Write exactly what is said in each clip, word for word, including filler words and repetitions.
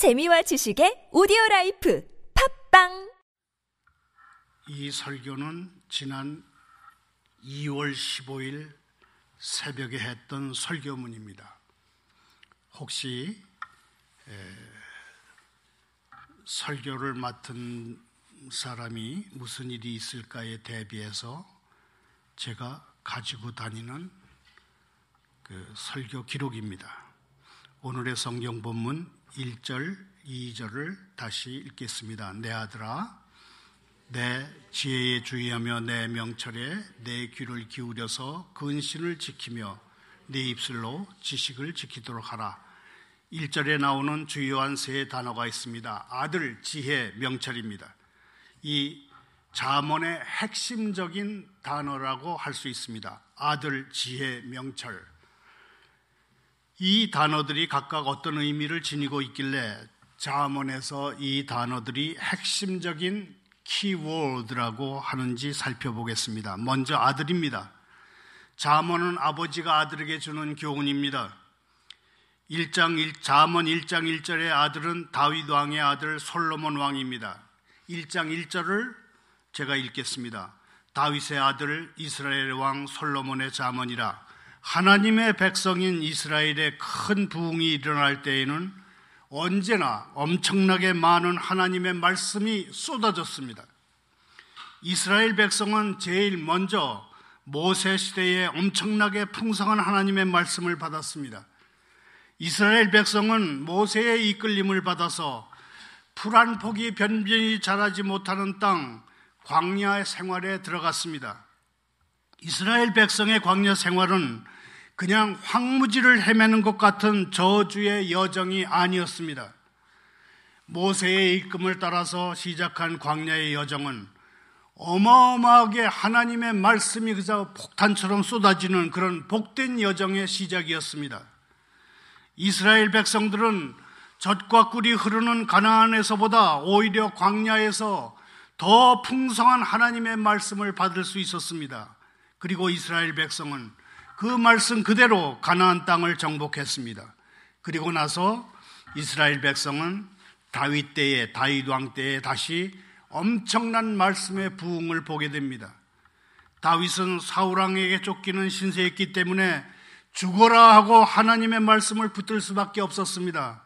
재미와 지식의 오디오라이프 팝빵! 이 설교는 지난 이월 십오일 새벽에 했던 설교문입니다. 혹시 에, 설교를 맡은 사람이 무슨 일이 있을까에 대비해서 제가 가지고 다니는 그 설교 기록입니다. 오늘의 성경 본문 일절, 이절을 다시 읽겠습니다. 내 아들아, 내 지혜에 주의하며 내 명철에 내 귀를 기울여서 근신을 지키며 네 입술로 지식을 지키도록 하라. 일절에 나오는 주요한 세 단어가 있습니다. 아들, 지혜, 명철입니다. 이 잠언의 핵심적인 단어라고 할 수 있습니다. 아들, 지혜, 명철. 이 단어들이 각각 어떤 의미를 지니고 있길래 잠언에서 이 단어들이 핵심적인 키워드라고 하는지 살펴보겠습니다. 먼저 아들입니다. 잠언은 아버지가 아들에게 주는 교훈입니다. 일 장 일, 잠언 일장 일절의 아들은 다윗 왕의 아들 솔로몬 왕입니다. 일장 일절을 제가 읽겠습니다. 다윗의 아들 이스라엘 왕 솔로몬의 잠언이라. 하나님의 백성인 이스라엘의 큰 부흥이 일어날 때에는 언제나 엄청나게 많은 하나님의 말씀이 쏟아졌습니다. 이스라엘 백성은 제일 먼저 모세 시대에 엄청나게 풍성한 하나님의 말씀을 받았습니다. 이스라엘 백성은 모세의 이끌림을 받아서 풀 한 폭이 변변히 자라지 못하는 땅 광야 생활에 들어갔습니다. 이스라엘 백성의 광야 생활은 그냥 황무지를 헤매는 것 같은 저주의 여정이 아니었습니다. 모세의 이끌림을 따라서 시작한 광야의 여정은 어마어마하게 하나님의 말씀이 그저 폭탄처럼 쏟아지는 그런 복된 여정의 시작이었습니다. 이스라엘 백성들은 젖과 꿀이 흐르는 가나안에서보다 오히려 광야에서 더 풍성한 하나님의 말씀을 받을 수 있었습니다. 그리고 이스라엘 백성은 그 말씀 그대로 가나안 땅을 정복했습니다. 그리고 나서 이스라엘 백성은 다윗 때에, 다윗 왕 때에 다시 엄청난 말씀의 부흥을 보게 됩니다. 다윗은 사울 왕에게 쫓기는 신세였기 때문에 죽어라 하고 하나님의 말씀을 붙들 수밖에 없었습니다.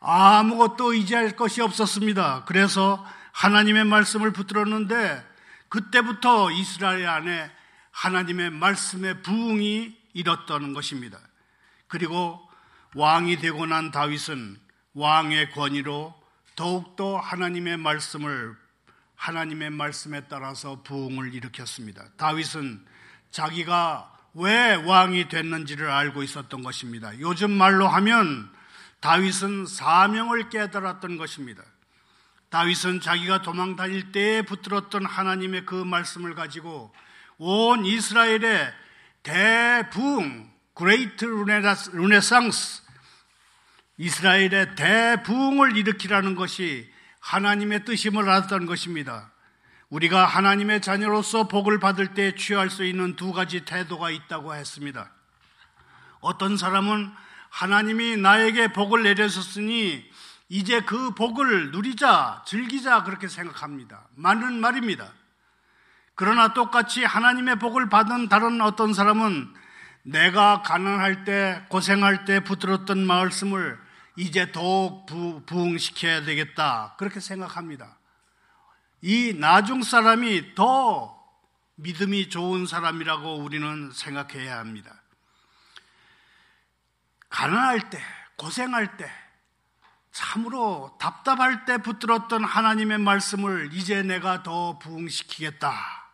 아무것도 의지할 것이 없었습니다. 그래서 하나님의 말씀을 붙들었는데 그때부터 이스라엘 안에 하나님의 말씀의 부흥이 일었다는 것입니다. 그리고 왕이 되고 난 다윗은 왕의 권위로 더욱더 하나님의 말씀을 하나님의 말씀에 따라서 부흥을 일으켰습니다. 다윗은 자기가 왜 왕이 됐는지를 알고 있었던 것입니다. 요즘 말로 하면 다윗은 사명을 깨달았던 것입니다. 다윗은 자기가 도망 다닐 때에 붙들었던 하나님의 그 말씀을 가지고 온 이스라엘의 대부흥, 그레이트 르네상스, 이스라엘의 대부흥을 일으키라는 것이 하나님의 뜻임을 알았던 것입니다. 우리가 하나님의 자녀로서 복을 받을 때 취할 수 있는 두 가지 태도가 있다고 했습니다. 어떤 사람은 하나님이 나에게 복을 내려줬으니 이제 그 복을 누리자, 즐기자 그렇게 생각합니다. 맞는 말입니다. 그러나 똑같이 하나님의 복을 받은 다른 어떤 사람은 내가 가난할 때, 고생할 때 붙들었던 말씀을 이제 더욱 부흥시켜야 되겠다 그렇게 생각합니다. 이 나중 사람이 더 믿음이 좋은 사람이라고 우리는 생각해야 합니다. 가난할 때, 고생할 때, 참으로 답답할 때 붙들었던 하나님의 말씀을 이제 내가 더 부흥시키겠다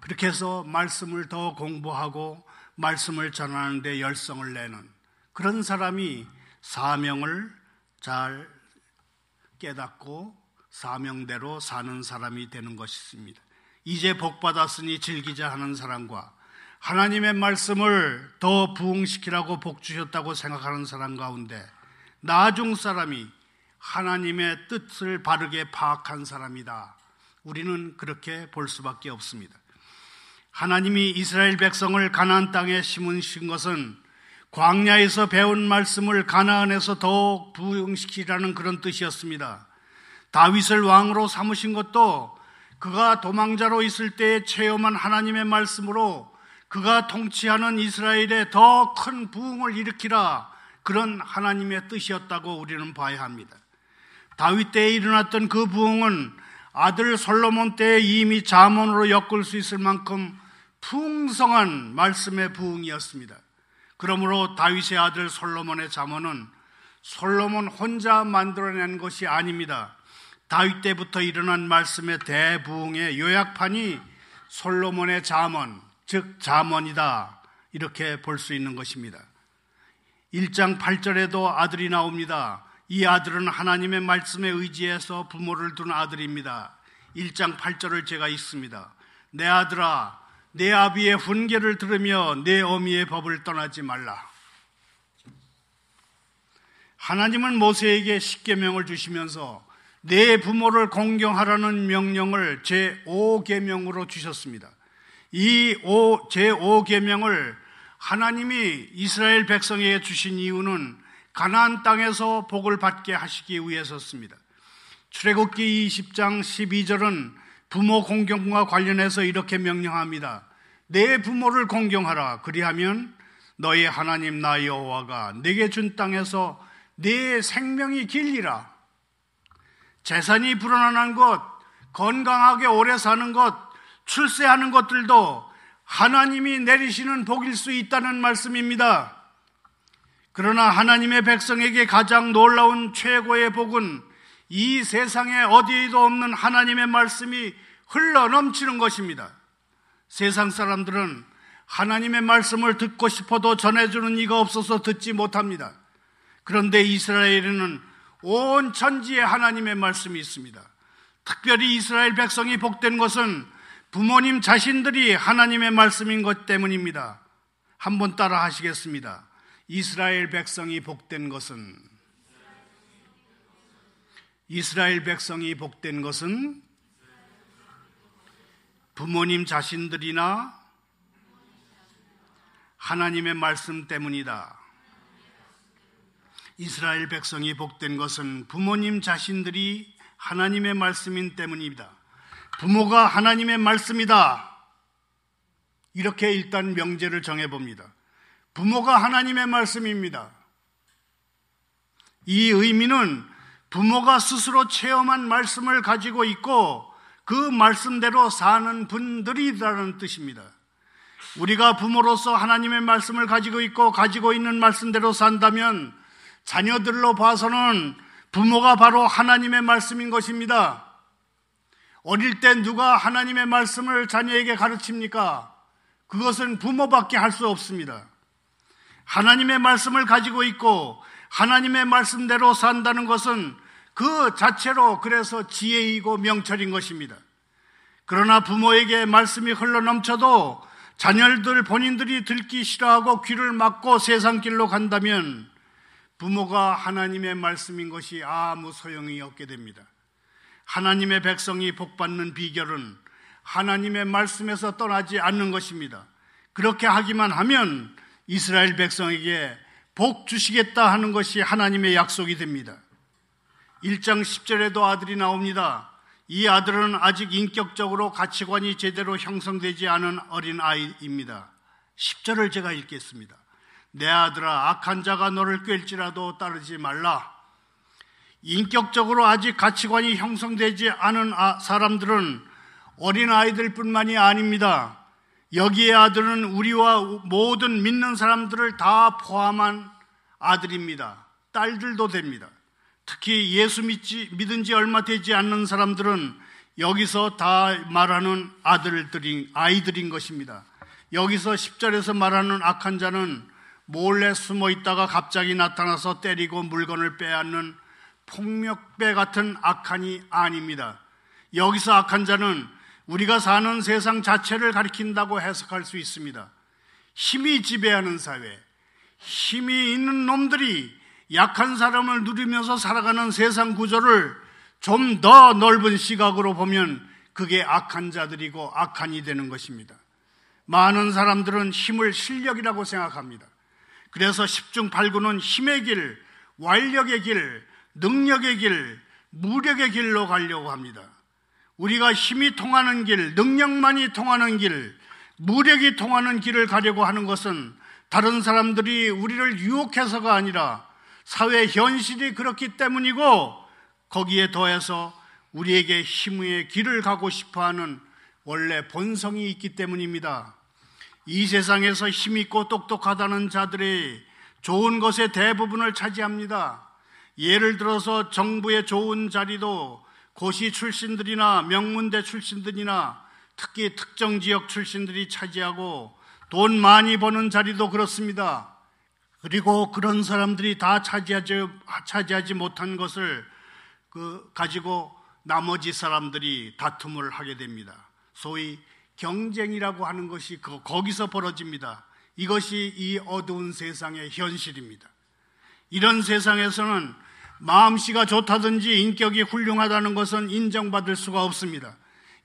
그렇게 해서 말씀을 더 공부하고 말씀을 전하는 데 열성을 내는 그런 사람이 사명을 잘 깨닫고 사명대로 사는 사람이 되는 것입니다. 이제 복 받았으니 즐기자 하는 사람과 하나님의 말씀을 더 부흥시키라고 복 주셨다고 생각하는 사람 가운데 나중 사람이 하나님의 뜻을 바르게 파악한 사람이다. 우리는 그렇게 볼 수밖에 없습니다. 하나님이 이스라엘 백성을 가나안 땅에 심으신 것은 광야에서 배운 말씀을 가나안에서 더욱 부흥시키라는 그런 뜻이었습니다. 다윗을 왕으로 삼으신 것도 그가 도망자로 있을 때에 체험한 하나님의 말씀으로 그가 통치하는 이스라엘에 더 큰 부흥을 일으키라, 그런 하나님의 뜻이었다고 우리는 봐야 합니다. 다윗 때에 일어났던 그 부흥은 아들 솔로몬 때에 이미 잠언으로 엮을 수 있을 만큼 풍성한 말씀의 부흥이었습니다. 그러므로 다윗의 아들 솔로몬의 잠언은 솔로몬 혼자 만들어낸 것이 아닙니다. 다윗 때부터 일어난 말씀의 대부흥의 요약판이 솔로몬의 잠언, 즉 잠언이다, 이렇게 볼 수 있는 것입니다. 일 장 팔 절에도 아들이 나옵니다. 이 아들은 하나님의 말씀에 의지해서 부모를 둔 아들입니다. 일 장 팔 절을 제가 읽습니다. 내 아들아, 내 아비의 훈계를 들으며 내 어미의 법을 떠나지 말라. 하나님은 모세에게 십계명을 주시면서 내 부모를 공경하라는 명령을 제오 계명으로 주셨습니다. 이 제오 계명을 하나님이 이스라엘 백성에게 주신 이유는 가나안 땅에서 복을 받게 하시기 위해서였습니다. 출애굽기 이십 장 십이 절은 부모 공경과 관련해서 이렇게 명령합니다. 내 부모를 공경하라. 그리하면 너의 하나님 나 여호와가 내게 준 땅에서 내 생명이 길리라. 재산이 불어나는 것, 건강하게 오래 사는 것, 출세하는 것들도 하나님이 내리시는 복일 수 있다는 말씀입니다. 그러나 하나님의 백성에게 가장 놀라운 최고의 복은 이 세상에 어디에도 없는 하나님의 말씀이 흘러넘치는 것입니다. 세상 사람들은 하나님의 말씀을 듣고 싶어도 전해주는 이가 없어서 듣지 못합니다. 그런데 이스라엘에는 온 천지에 하나님의 말씀이 있습니다. 특별히 이스라엘 백성이 복된 것은 부모님 자신들이 하나님의 말씀인 것 때문입니다. 한번 따라 하시겠습니다. 이스라엘 백성이 복된 것은, 이스라엘 백성이 복된 것은 부모님 자신들이나 하나님의 말씀 때문이다. 이스라엘 백성이 복된 것은 부모님 자신들이 하나님의 말씀인 때문이다. 부모가 하나님의 말씀이다. 이렇게 일단 명제를 정해봅니다. 부모가 하나님의 말씀입니다. 이 의미는 부모가 스스로 체험한 말씀을 가지고 있고 그 말씀대로 사는 분들이라는 뜻입니다. 우리가 부모로서 하나님의 말씀을 가지고 있고 가지고 있는 말씀대로 산다면 자녀들로 봐서는 부모가 바로 하나님의 말씀인 것입니다. 어릴 때 누가 하나님의 말씀을 자녀에게 가르칩니까? 그것은 부모밖에 할 수 없습니다. 하나님의 말씀을 가지고 있고 하나님의 말씀대로 산다는 것은 그 자체로 그래서 지혜이고 명철인 것입니다. 그러나 부모에게 말씀이 흘러넘쳐도 자녀들 본인들이 듣기 싫어하고 귀를 막고 세상 길로 간다면 부모가 하나님의 말씀인 것이 아무 소용이 없게 됩니다. 하나님의 백성이 복받는 비결은 하나님의 말씀에서 떠나지 않는 것입니다. 그렇게 하기만 하면 이스라엘 백성에게 복 주시겠다 하는 것이 하나님의 약속이 됩니다. 일 장 십 절에도 아들이 나옵니다. 이 아들은 아직 인격적으로 가치관이 제대로 형성되지 않은 어린 아이입니다. 십 절을 제가 읽겠습니다. 내 아들아, 악한 자가 너를 꿰일지라도 따르지 말라. 인격적으로 아직 가치관이 형성되지 않은 사람들은 어린 아이들뿐만이 아닙니다. 여기에 아들은 우리와 모든 믿는 사람들을 다 포함한 아들입니다. 딸들도 됩니다. 특히 예수 믿지, 믿은 지 얼마 되지 않는 사람들은 여기서 다 말하는 아들들인, 아이들인 것입니다. 여기서 십 절에서 말하는 악한 자는 몰래 숨어 있다가 갑자기 나타나서 때리고 물건을 빼앗는 폭력배 같은 악한이 아닙니다. 여기서 악한 자는 우리가 사는 세상 자체를 가리킨다고 해석할 수 있습니다. 힘이 지배하는 사회, 힘이 있는 놈들이 약한 사람을 누리면서 살아가는 세상 구조를 좀 더 넓은 시각으로 보면 그게 악한 자들이고 악한이 되는 것입니다. 많은 사람들은 힘을 실력이라고 생각합니다. 그래서 십중 팔구는 힘의 길, 완력의 길, 능력의 길, 무력의 길로 가려고 합니다. 우리가 힘이 통하는 길, 능력만이 통하는 길, 무력이 통하는 길을 가려고 하는 것은 다른 사람들이 우리를 유혹해서가 아니라 사회 현실이 그렇기 때문이고, 거기에 더해서 우리에게 힘의 길을 가고 싶어하는 원래 본성이 있기 때문입니다. 이 세상에서 힘있고 똑똑하다는 자들이 좋은 것의 대부분을 차지합니다. 예를 들어서 정부의 좋은 자리도 고시 출신들이나 명문대 출신들이나 특히 특정 지역 출신들이 차지하고, 돈 많이 버는 자리도 그렇습니다. 그리고 그런 사람들이 다 차지하지, 차지하지 못한 것을 그 가지고 나머지 사람들이 다툼을 하게 됩니다. 소위 경쟁이라고 하는 것이 거기서 벌어집니다. 이것이 이 어두운 세상의 현실입니다. 이런 세상에서는 마음씨가 좋다든지 인격이 훌륭하다는 것은 인정받을 수가 없습니다.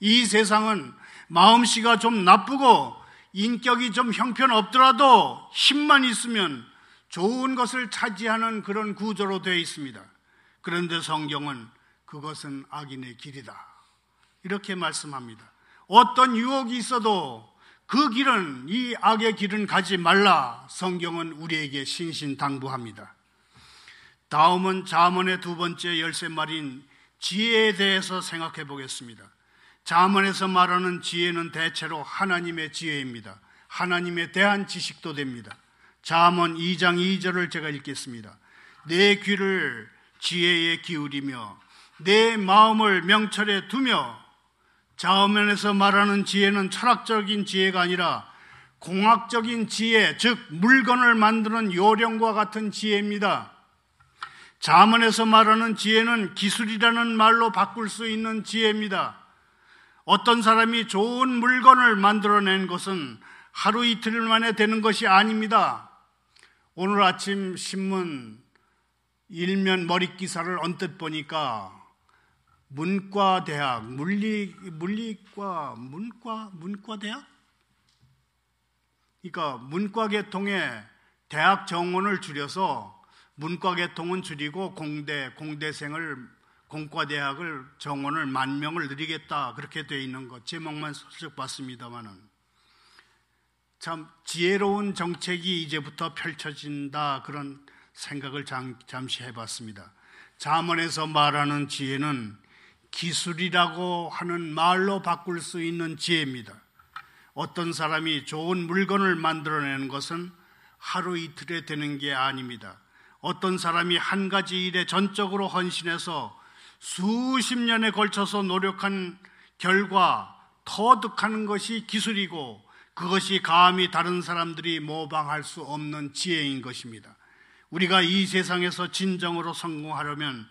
이 세상은 마음씨가 좀 나쁘고 인격이 좀 형편없더라도 힘만 있으면 좋은 것을 차지하는 그런 구조로 되어 있습니다. 그런데 성경은 그것은 악인의 길이다, 이렇게 말씀합니다. 어떤 유혹이 있어도 그 길은, 이 악의 길은 가지 말라. 성경은 우리에게 신신당부합니다. 다음은 잠언의 두 번째 열쇠 말인 지혜에 대해서 생각해 보겠습니다. 잠언에서 말하는 지혜는 대체로 하나님의 지혜입니다. 하나님에 대한 지식도 됩니다. 잠언 이 장 이 절을 제가 읽겠습니다. 내 귀를 지혜에 기울이며 내 마음을 명철에 두며. 자음면에서 말하는 지혜는 철학적인 지혜가 아니라 공학적인 지혜, 즉 물건을 만드는 요령과 같은 지혜입니다. 자문에서 말하는 지혜는 기술이라는 말로 바꿀 수 있는 지혜입니다. 어떤 사람이 좋은 물건을 만들어낸 것은 하루 이틀 만에 되는 것이 아닙니다. 오늘 아침 신문 일면 머릿기사를 언뜻 보니까 문과대학, 물리, 물리과, 문과, 문과대학? 그러니까 문과계통의 대학 정원을 줄여서 문과계통은 줄이고 공대, 공대생을, 공과대학을 정원을 만 명을 늘리겠다, 그렇게 되어 있는 것. 제목만 살짝 봤습니다만은 참 지혜로운 정책이 이제부터 펼쳐진다, 그런 생각을 잠, 잠시 해봤습니다. 잠언에서 말하는 지혜는 기술이라고 하는 말로 바꿀 수 있는 지혜입니다. 어떤 사람이 좋은 물건을 만들어내는 것은 하루 이틀에 되는 게 아닙니다. 어떤 사람이 한 가지 일에 전적으로 헌신해서 수십 년에 걸쳐서 노력한 결과 터득하는 것이 기술이고, 그것이 감히 다른 사람들이 모방할 수 없는 지혜인 것입니다. 우리가 이 세상에서 진정으로 성공하려면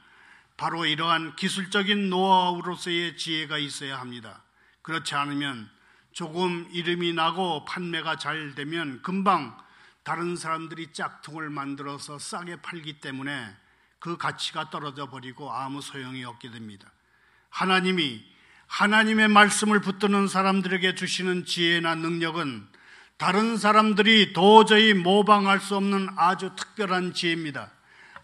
바로 이러한 기술적인 노하우로서의 지혜가 있어야 합니다. 그렇지 않으면 조금 이름이 나고 판매가 잘 되면 금방 다른 사람들이 짝퉁을 만들어서 싸게 팔기 때문에 그 가치가 떨어져 버리고 아무 소용이 없게 됩니다. 하나님이 하나님의 말씀을 붙드는 사람들에게 주시는 지혜나 능력은 다른 사람들이 도저히 모방할 수 없는 아주 특별한 지혜입니다.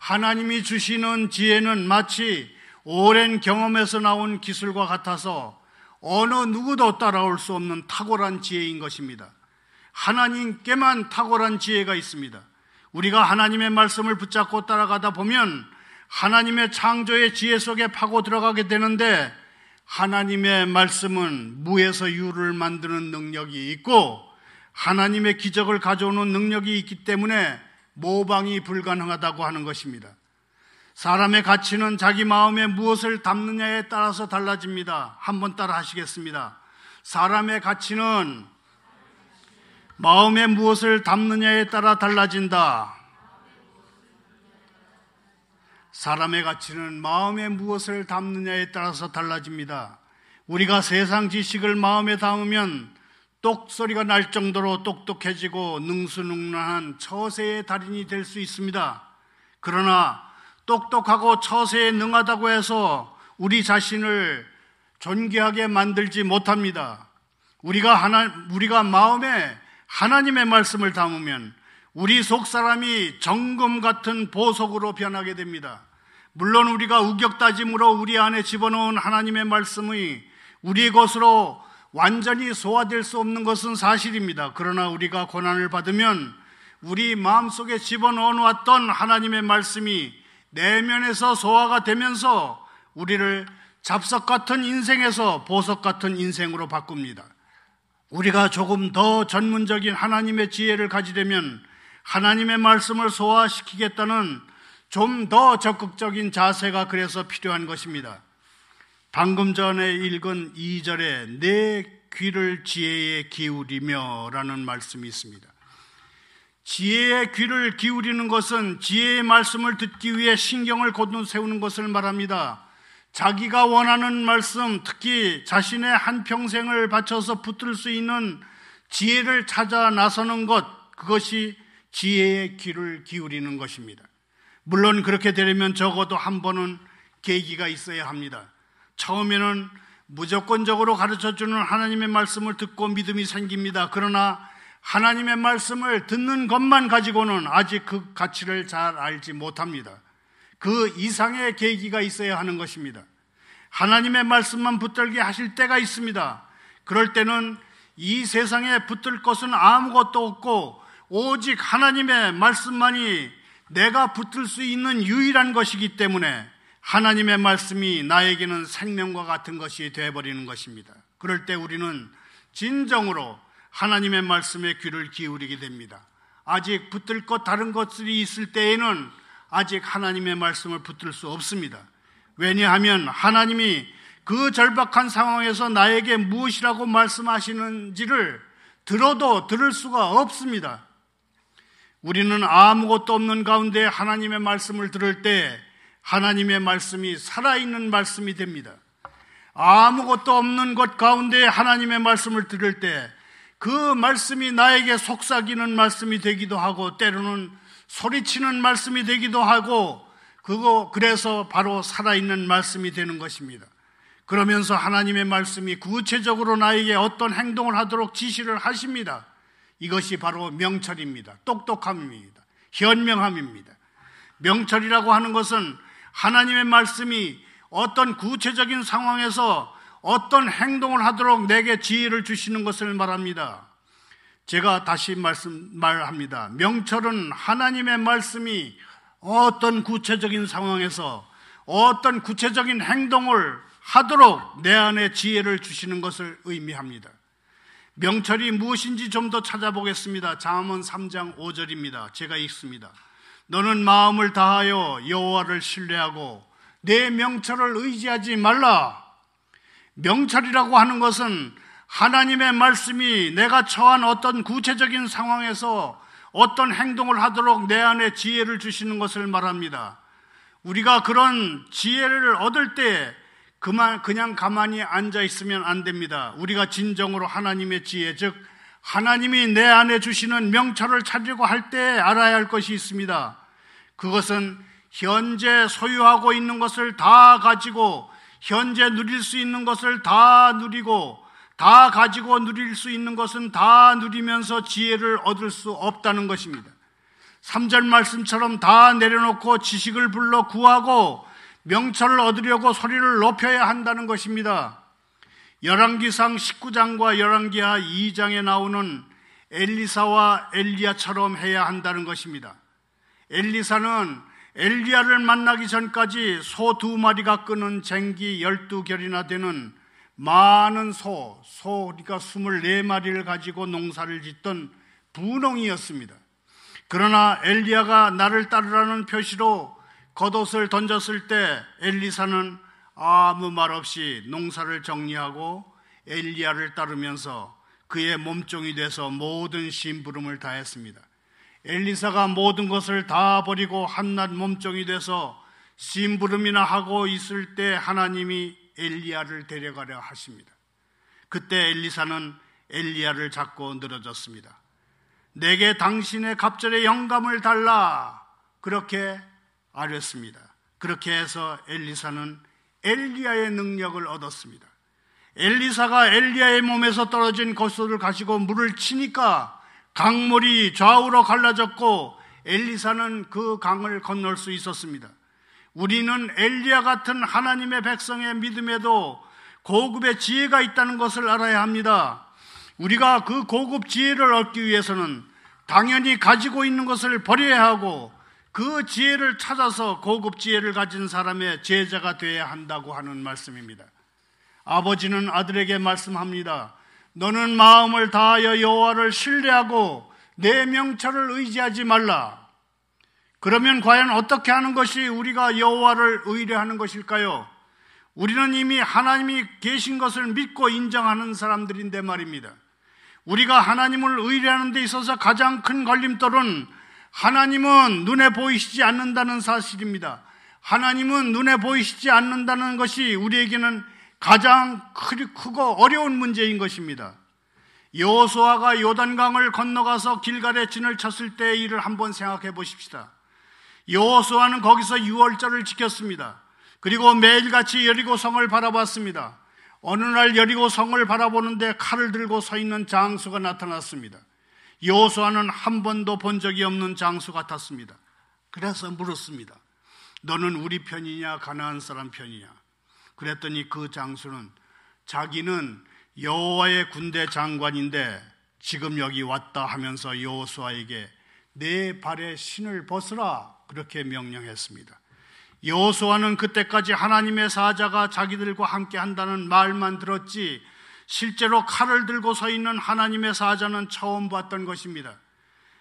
하나님이 주시는 지혜는 마치 오랜 경험에서 나온 기술과 같아서 어느 누구도 따라올 수 없는 탁월한 지혜인 것입니다. 하나님께만 탁월한 지혜가 있습니다. 우리가 하나님의 말씀을 붙잡고 따라가다 보면 하나님의 창조의 지혜 속에 파고 들어가게 되는데, 하나님의 말씀은 무에서 유를 만드는 능력이 있고 하나님의 기적을 가져오는 능력이 있기 때문에 모방이 불가능하다고 하는 것입니다. 사람의 가치는 자기 마음에 무엇을 담느냐에 따라서 달라집니다. 한번 따라 하시겠습니다. 사람의 가치는 마음에 무엇을 담느냐에 따라 달라진다. 사람의 가치는 마음에 무엇을 담느냐에 따라서 달라집니다. 우리가 세상 지식을 마음에 담으면 똑소리가 날 정도로 똑똑해지고 능수능란한 처세의 달인이 될 수 있습니다. 그러나 똑똑하고 처세에 능하다고 해서 우리 자신을 존귀하게 만들지 못합니다. 우리가 하나 우리가 마음에 하나님의 말씀을 담으면 우리 속사람이 정금 같은 보석으로 변하게 됩니다. 물론 우리가 우격다짐으로 우리 안에 집어넣은 하나님의 말씀이 우리 것으로 완전히 소화될 수 없는 것은 사실입니다. 그러나 우리가 고난을 받으면 우리 마음속에 집어넣어 놓았던 하나님의 말씀이 내면에서 소화가 되면서 우리를 잡석 같은 인생에서 보석 같은 인생으로 바꿉니다. 우리가 조금 더 전문적인 하나님의 지혜를 가지려면 하나님의 말씀을 소화시키겠다는 좀 더 적극적인 자세가 그래서 필요한 것입니다. 방금 전에 읽은 이 절에 내 귀를 지혜에 기울이며 라는 말씀이 있습니다. 지혜의 귀를 기울이는 것은 지혜의 말씀을 듣기 위해 신경을 곤두세우는 것을 말합니다. 자기가 원하는 말씀, 특히 자신의 한평생을 바쳐서 붙들 수 있는 지혜를 찾아 나서는 것, 그것이 지혜의 귀를 기울이는 것입니다. 물론 그렇게 되려면 적어도 한 번은 계기가 있어야 합니다. 처음에는 무조건적으로 가르쳐주는 하나님의 말씀을 듣고 믿음이 생깁니다. 그러나 하나님의 말씀을 듣는 것만 가지고는 아직 그 가치를 잘 알지 못합니다. 그 이상의 계기가 있어야 하는 것입니다. 하나님의 말씀만 붙들게 하실 때가 있습니다. 그럴 때는 이 세상에 붙들 것은 아무것도 없고 오직 하나님의 말씀만이 내가 붙들 수 있는 유일한 것이기 때문에 하나님의 말씀이 나에게는 생명과 같은 것이 되어버리는 것입니다. 그럴 때 우리는 진정으로 하나님의 말씀에 귀를 기울이게 됩니다. 아직 붙들 것 다른 것들이 있을 때에는 아직 하나님의 말씀을 붙들 수 없습니다. 왜냐하면 하나님이 그 절박한 상황에서 나에게 무엇이라고 말씀하시는지를 들어도 들을 수가 없습니다. 우리는 아무것도 없는 가운데 하나님의 말씀을 들을 때 하나님의 말씀이 살아있는 말씀이 됩니다. 아무것도 없는 것 가운데 하나님의 말씀을 들을 때 그 말씀이 나에게 속삭이는 말씀이 되기도 하고 때로는 소리치는 말씀이 되기도 하고 그거 그래서 바로 살아있는 말씀이 되는 것입니다. 그러면서 하나님의 말씀이 구체적으로 나에게 어떤 행동을 하도록 지시를 하십니다. 이것이 바로 명철입니다. 똑똑함입니다. 현명함입니다. 명철이라고 하는 것은 하나님의 말씀이 어떤 구체적인 상황에서 어떤 행동을 하도록 내게 지혜를 주시는 것을 말합니다. 제가 다시 말씀, 말합니다. 명철은 하나님의 말씀이 어떤 구체적인 상황에서 어떤 구체적인 행동을 하도록 내 안에 지혜를 주시는 것을 의미합니다. 명철이 무엇인지 좀 더 찾아보겠습니다. 잠언 삼 장 오 절입니다. 제가 읽습니다. 너는 마음을 다하여 여호와를 신뢰하고 내 명철을 의지하지 말라. 명철이라고 하는 것은 하나님의 말씀이 내가 처한 어떤 구체적인 상황에서 어떤 행동을 하도록 내 안에 지혜를 주시는 것을 말합니다. 우리가 그런 지혜를 얻을 때 그만 그냥 가만히 앉아 있으면 안 됩니다. 우리가 진정으로 하나님의 지혜, 즉 하나님이 내 안에 주시는 명철을 찾으려고 할 때 알아야 할 것이 있습니다. 그것은 현재 소유하고 있는 것을 다 가지고 현재 누릴 수 있는 것을 다 누리고 다 가지고 누릴 수 있는 것은 다 누리면서 지혜를 얻을 수 없다는 것입니다. 삼 절 말씀처럼 다 내려놓고 지식을 불러 구하고 명철을 얻으려고 소리를 높여야 한다는 것입니다. 열왕기상 십구 장과 열왕기하 이 장에 나오는 엘리사와 엘리야처럼 해야 한다는 것입니다. 엘리사는 엘리야를 만나기 전까지 소 두 마리가 끄는 쟁기 열두 결이나 되는 많은 소, 소 그러니까 스물네 마리를 가지고 농사를 짓던 분홍이었습니다. 그러나 엘리야가 나를 따르라는 표시로 겉옷을 던졌을 때 엘리사는 아무 말 없이 농사를 정리하고 엘리야를 따르면서 그의 몸종이 돼서 모든 심부름을 다했습니다. 엘리사가 모든 것을 다 버리고 한낱 몸종이 돼서 심부름이나 하고 있을 때 하나님이 엘리야를 데려가려 하십니다. 그때 엘리사는 엘리야를 잡고 늘어졌습니다. 내게 당신의 갑절의 영감을 달라 그렇게 아뢰었습니다. 그렇게 해서 엘리사는 엘리야의 능력을 얻었습니다. 엘리사가 엘리야의 몸에서 떨어진 겉옷을 가지고 물을 치니까 강물이 좌우로 갈라졌고 엘리사는 그 강을 건널 수 있었습니다. 우리는 엘리야 같은 하나님의 백성의 믿음에도 고급의 지혜가 있다는 것을 알아야 합니다. 우리가 그 고급 지혜를 얻기 위해서는 당연히 가지고 있는 것을 버려야 하고 그 지혜를 찾아서 고급 지혜를 가진 사람의 제자가 되어야 한다고 하는 말씀입니다. 아버지는 아들에게 말씀합니다. 너는 마음을 다하여 여호와를 신뢰하고 내 명철을 의지하지 말라. 그러면 과연 어떻게 하는 것이 우리가 여호와를 의뢰하는 것일까요? 우리는 이미 하나님이 계신 것을 믿고 인정하는 사람들인데 말입니다. 우리가 하나님을 의뢰하는 데 있어서 가장 큰 걸림돌은 하나님은 눈에 보이시지 않는다는 사실입니다. 하나님은 눈에 보이시지 않는다는 것이 우리에게는 가장 크고 어려운 문제인 것입니다. 여호수아가 요단강을 건너가서 길갈에 진을 쳤을 때의 일을 한번 생각해 보십시다. 여호수아는 거기서 유월절을 지켰습니다. 그리고 매일같이 여리고성을 바라봤습니다. 어느 날 여리고성을 바라보는데 칼을 들고 서 있는 장수가 나타났습니다. 여호수아는 한 번도 본 적이 없는 장수 같았습니다. 그래서 물었습니다. 너는 우리 편이냐 가나안 사람 편이냐? 그랬더니 그 장수는 자기는 여호와의 군대 장관인데 지금 여기 왔다 하면서 여호수아에게 내 발에 신을 벗으라 그렇게 명령했습니다. 여호수아는 그때까지 하나님의 사자가 자기들과 함께 한다는 말만 들었지 실제로 칼을 들고 서 있는 하나님의 사자는 처음 봤던 것입니다.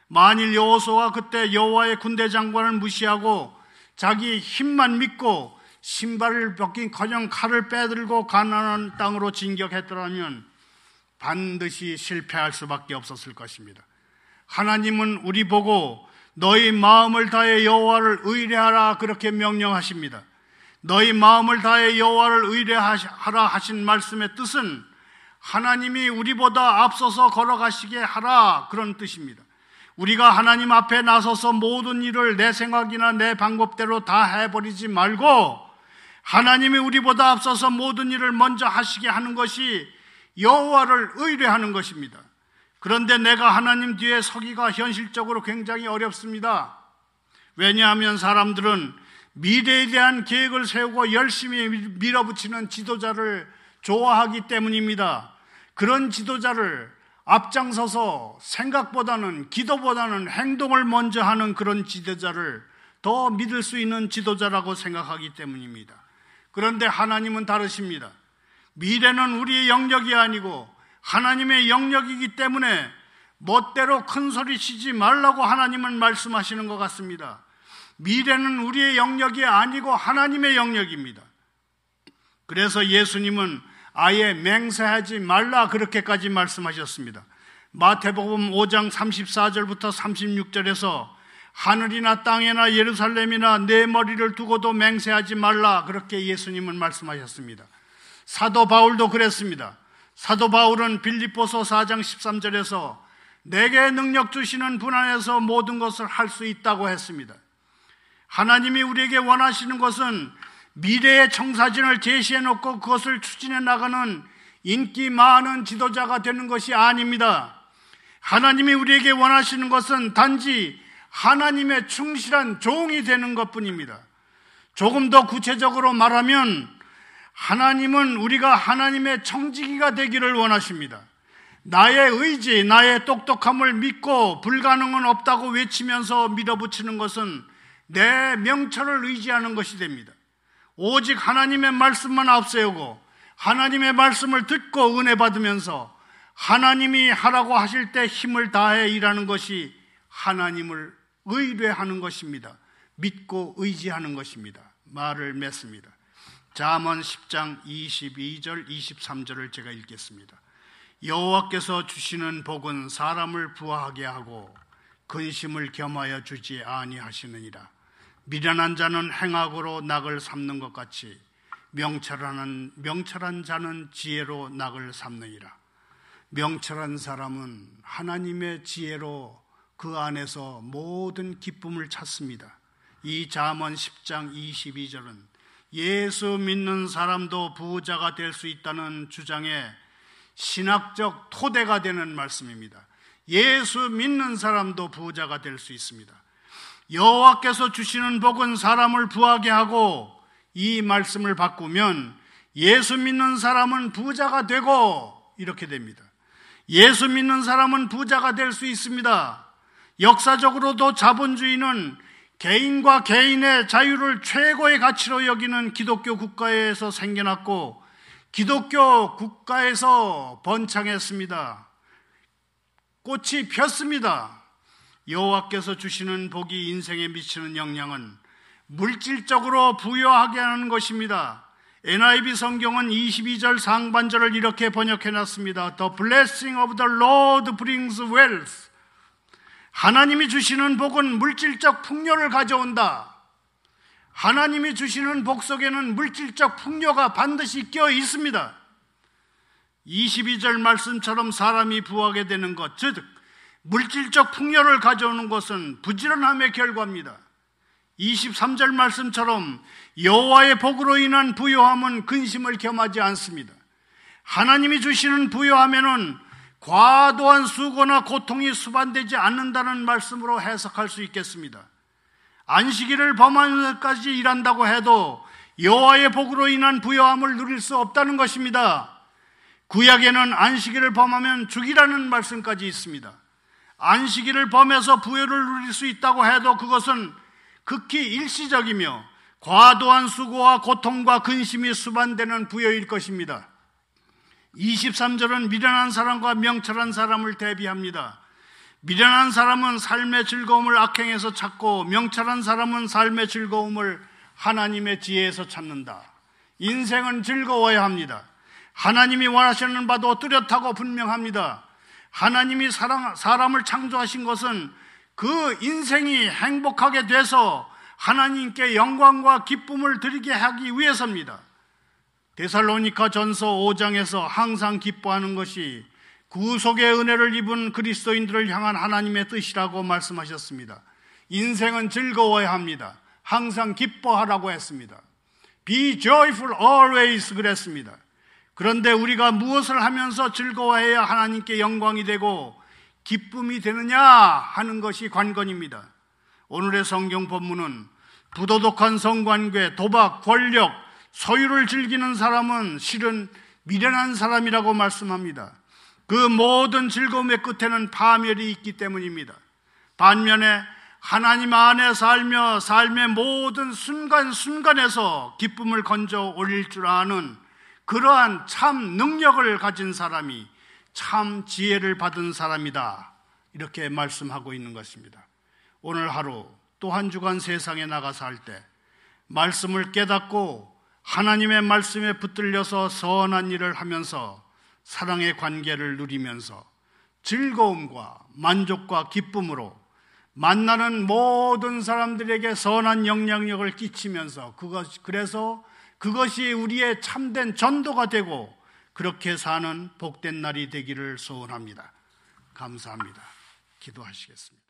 만일 여호수아가 그때 여호와의 군대 장관을 무시하고 자기 힘만 믿고 신발을 벗긴커녕 칼을 빼들고 가나안 땅으로 진격했더라면 반드시 실패할 수밖에 없었을 것입니다. 하나님은 우리 보고 너희 마음을 다해 여호와를 의뢰하라 그렇게 명령하십니다. 너희 마음을 다해 여호와를 의뢰하라 하신 말씀의 뜻은 하나님이 우리보다 앞서서 걸어가시게 하라 그런 뜻입니다. 우리가 하나님 앞에 나서서 모든 일을 내 생각이나 내 방법대로 다 해버리지 말고 하나님이 우리보다 앞서서 모든 일을 먼저 하시게 하는 것이 여호와를 의뢰하는 것입니다. 그런데 내가 하나님 뒤에 서기가 현실적으로 굉장히 어렵습니다. 왜냐하면 사람들은 미래에 대한 계획을 세우고 열심히 밀어붙이는 지도자를 좋아하기 때문입니다. 그런 지도자를 앞장서서 생각보다는 기도보다는 행동을 먼저 하는 그런 지도자를 더 믿을 수 있는 지도자라고 생각하기 때문입니다. 그런데 하나님은 다르십니다. 미래는 우리의 영역이 아니고 하나님의 영역이기 때문에 멋대로 큰소리치지 말라고 하나님은 말씀하시는 것 같습니다. 미래는 우리의 영역이 아니고 하나님의 영역입니다. 그래서 예수님은 아예 맹세하지 말라 그렇게까지 말씀하셨습니다. 마태복음 오 장 삼십사 절부터 삼십육 절에서 하늘이나 땅에나 예루살렘이나 내 머리를 두고도 맹세하지 말라 그렇게 예수님은 말씀하셨습니다. 사도 바울도 그랬습니다. 사도 바울은 빌립보서 사 장 십삼 절에서 내게 능력 주시는 분 안에서 모든 것을 할 수 있다고 했습니다. 하나님이 우리에게 원하시는 것은 미래의 청사진을 제시해 놓고 그것을 추진해 나가는 인기 많은 지도자가 되는 것이 아닙니다. 하나님이 우리에게 원하시는 것은 단지 하나님의 충실한 종이 되는 것뿐입니다. 조금 더 구체적으로 말하면 하나님은 우리가 하나님의 청지기가 되기를 원하십니다. 나의 의지, 나의 똑똑함을 믿고 불가능은 없다고 외치면서 밀어붙이는 것은 내 명철을 의지하는 것이 됩니다. 오직 하나님의 말씀만 앞세우고 하나님의 말씀을 듣고 은혜 받으면서 하나님이 하라고 하실 때 힘을 다해 일하는 것이 하나님을 의뢰하는 것입니다. 믿고 의지하는 것입니다. 말을 맺습니다. 잠언 십 장 이십이 절 이십삼 절을 제가 읽겠습니다. 여호와께서 주시는 복은 사람을 부하하게 하고 근심을 겸하여 주지 아니하시느니라. 미련한 자는 행악으로 낙을 삼는 것 같이 명철한, 명철한 자는 지혜로 낙을 삼느니라. 명철한 사람은 하나님의 지혜로 그 안에서 모든 기쁨을 찾습니다. 이 잠언 십 장 이십이 절은 예수 믿는 사람도 부자가 될 수 있다는 주장의 신학적 토대가 되는 말씀입니다. 예수 믿는 사람도 부자가 될 수 있습니다. 여호와께서 주시는 복은 사람을 부하게 하고, 이 말씀을 바꾸면 예수 믿는 사람은 부자가 되고, 이렇게 됩니다. 예수 믿는 사람은 부자가 될 수 있습니다. 역사적으로도 자본주의는 개인과 개인의 자유를 최고의 가치로 여기는 기독교 국가에서 생겨났고, 기독교 국가에서 번창했습니다. 꽃이 폈습니다. 여호와께서 주시는 복이 인생에 미치는 영향은 물질적으로 부여하게 하는 것입니다. 엔아이브이 성경은 이십이 절 상반절을 이렇게 번역해놨습니다. The blessing of the Lord brings wealth. 하나님이 주시는 복은 물질적 풍요를 가져온다. 하나님이 주시는 복 속에는 물질적 풍요가 반드시 껴 있습니다. 이십이 절 말씀처럼 사람이 부하게 되는 것, 즉 물질적 풍요를 가져오는 것은 부지런함의 결과입니다. 이십삼 절 말씀처럼 여호와의 복으로 인한 부요함은 근심을 겸하지 않습니다. 하나님이 주시는 부요함에는 과도한 수고나 고통이 수반되지 않는다는 말씀으로 해석할 수 있겠습니다. 안식일을 범하면서까지 일한다고 해도 여호와의 복으로 인한 부요함을 누릴 수 없다는 것입니다. 구약에는 안식일을 범하면 죽이라는 말씀까지 있습니다. 안식일을 범해서 부요를 누릴 수 있다고 해도 그것은 극히 일시적이며 과도한 수고와 고통과 근심이 수반되는 부여일 것입니다. 이십삼 절은 미련한 사람과 명철한 사람을 대비합니다. 미련한 사람은 삶의 즐거움을 악행에서 찾고, 명철한 사람은 삶의 즐거움을 하나님의 지혜에서 찾는다. 인생은 즐거워야 합니다. 하나님이 원하시는 바도 뚜렷하고 분명합니다. 하나님이 사랑, 사람을 창조하신 것은 그 인생이 행복하게 돼서 하나님께 영광과 기쁨을 드리게 하기 위해서입니다. 데살로니가 전서 오 장에서 항상 기뻐하는 것이 구속의 은혜를 입은 그리스도인들을 향한 하나님의 뜻이라고 말씀하셨습니다. 인생은 즐거워야 합니다. 항상 기뻐하라고 했습니다. Be joyful always 그랬습니다. 그런데 우리가 무엇을 하면서 즐거워해야 하나님께 영광이 되고 기쁨이 되느냐 하는 것이 관건입니다. 오늘의 성경 본문은 부도덕한 성관계, 도박, 권력, 소유를 즐기는 사람은 실은 미련한 사람이라고 말씀합니다. 그 모든 즐거움의 끝에는 파멸이 있기 때문입니다. 반면에 하나님 안에 살며 삶의 모든 순간순간에서 기쁨을 건져 올릴 줄 아는 그러한 참 능력을 가진 사람이 참 지혜를 받은 사람이다, 이렇게 말씀하고 있는 것입니다. 오늘 하루 또 한 주간 세상에 나가서 할 때 말씀을 깨닫고 하나님의 말씀에 붙들려서 선한 일을 하면서 사랑의 관계를 누리면서 즐거움과 만족과 기쁨으로 만나는 모든 사람들에게 선한 영향력을 끼치면서 그것, 그래서 그것이 우리의 참된 전도가 되고 그렇게 사는 복된 날이 되기를 소원합니다. 감사합니다. 기도하시겠습니다.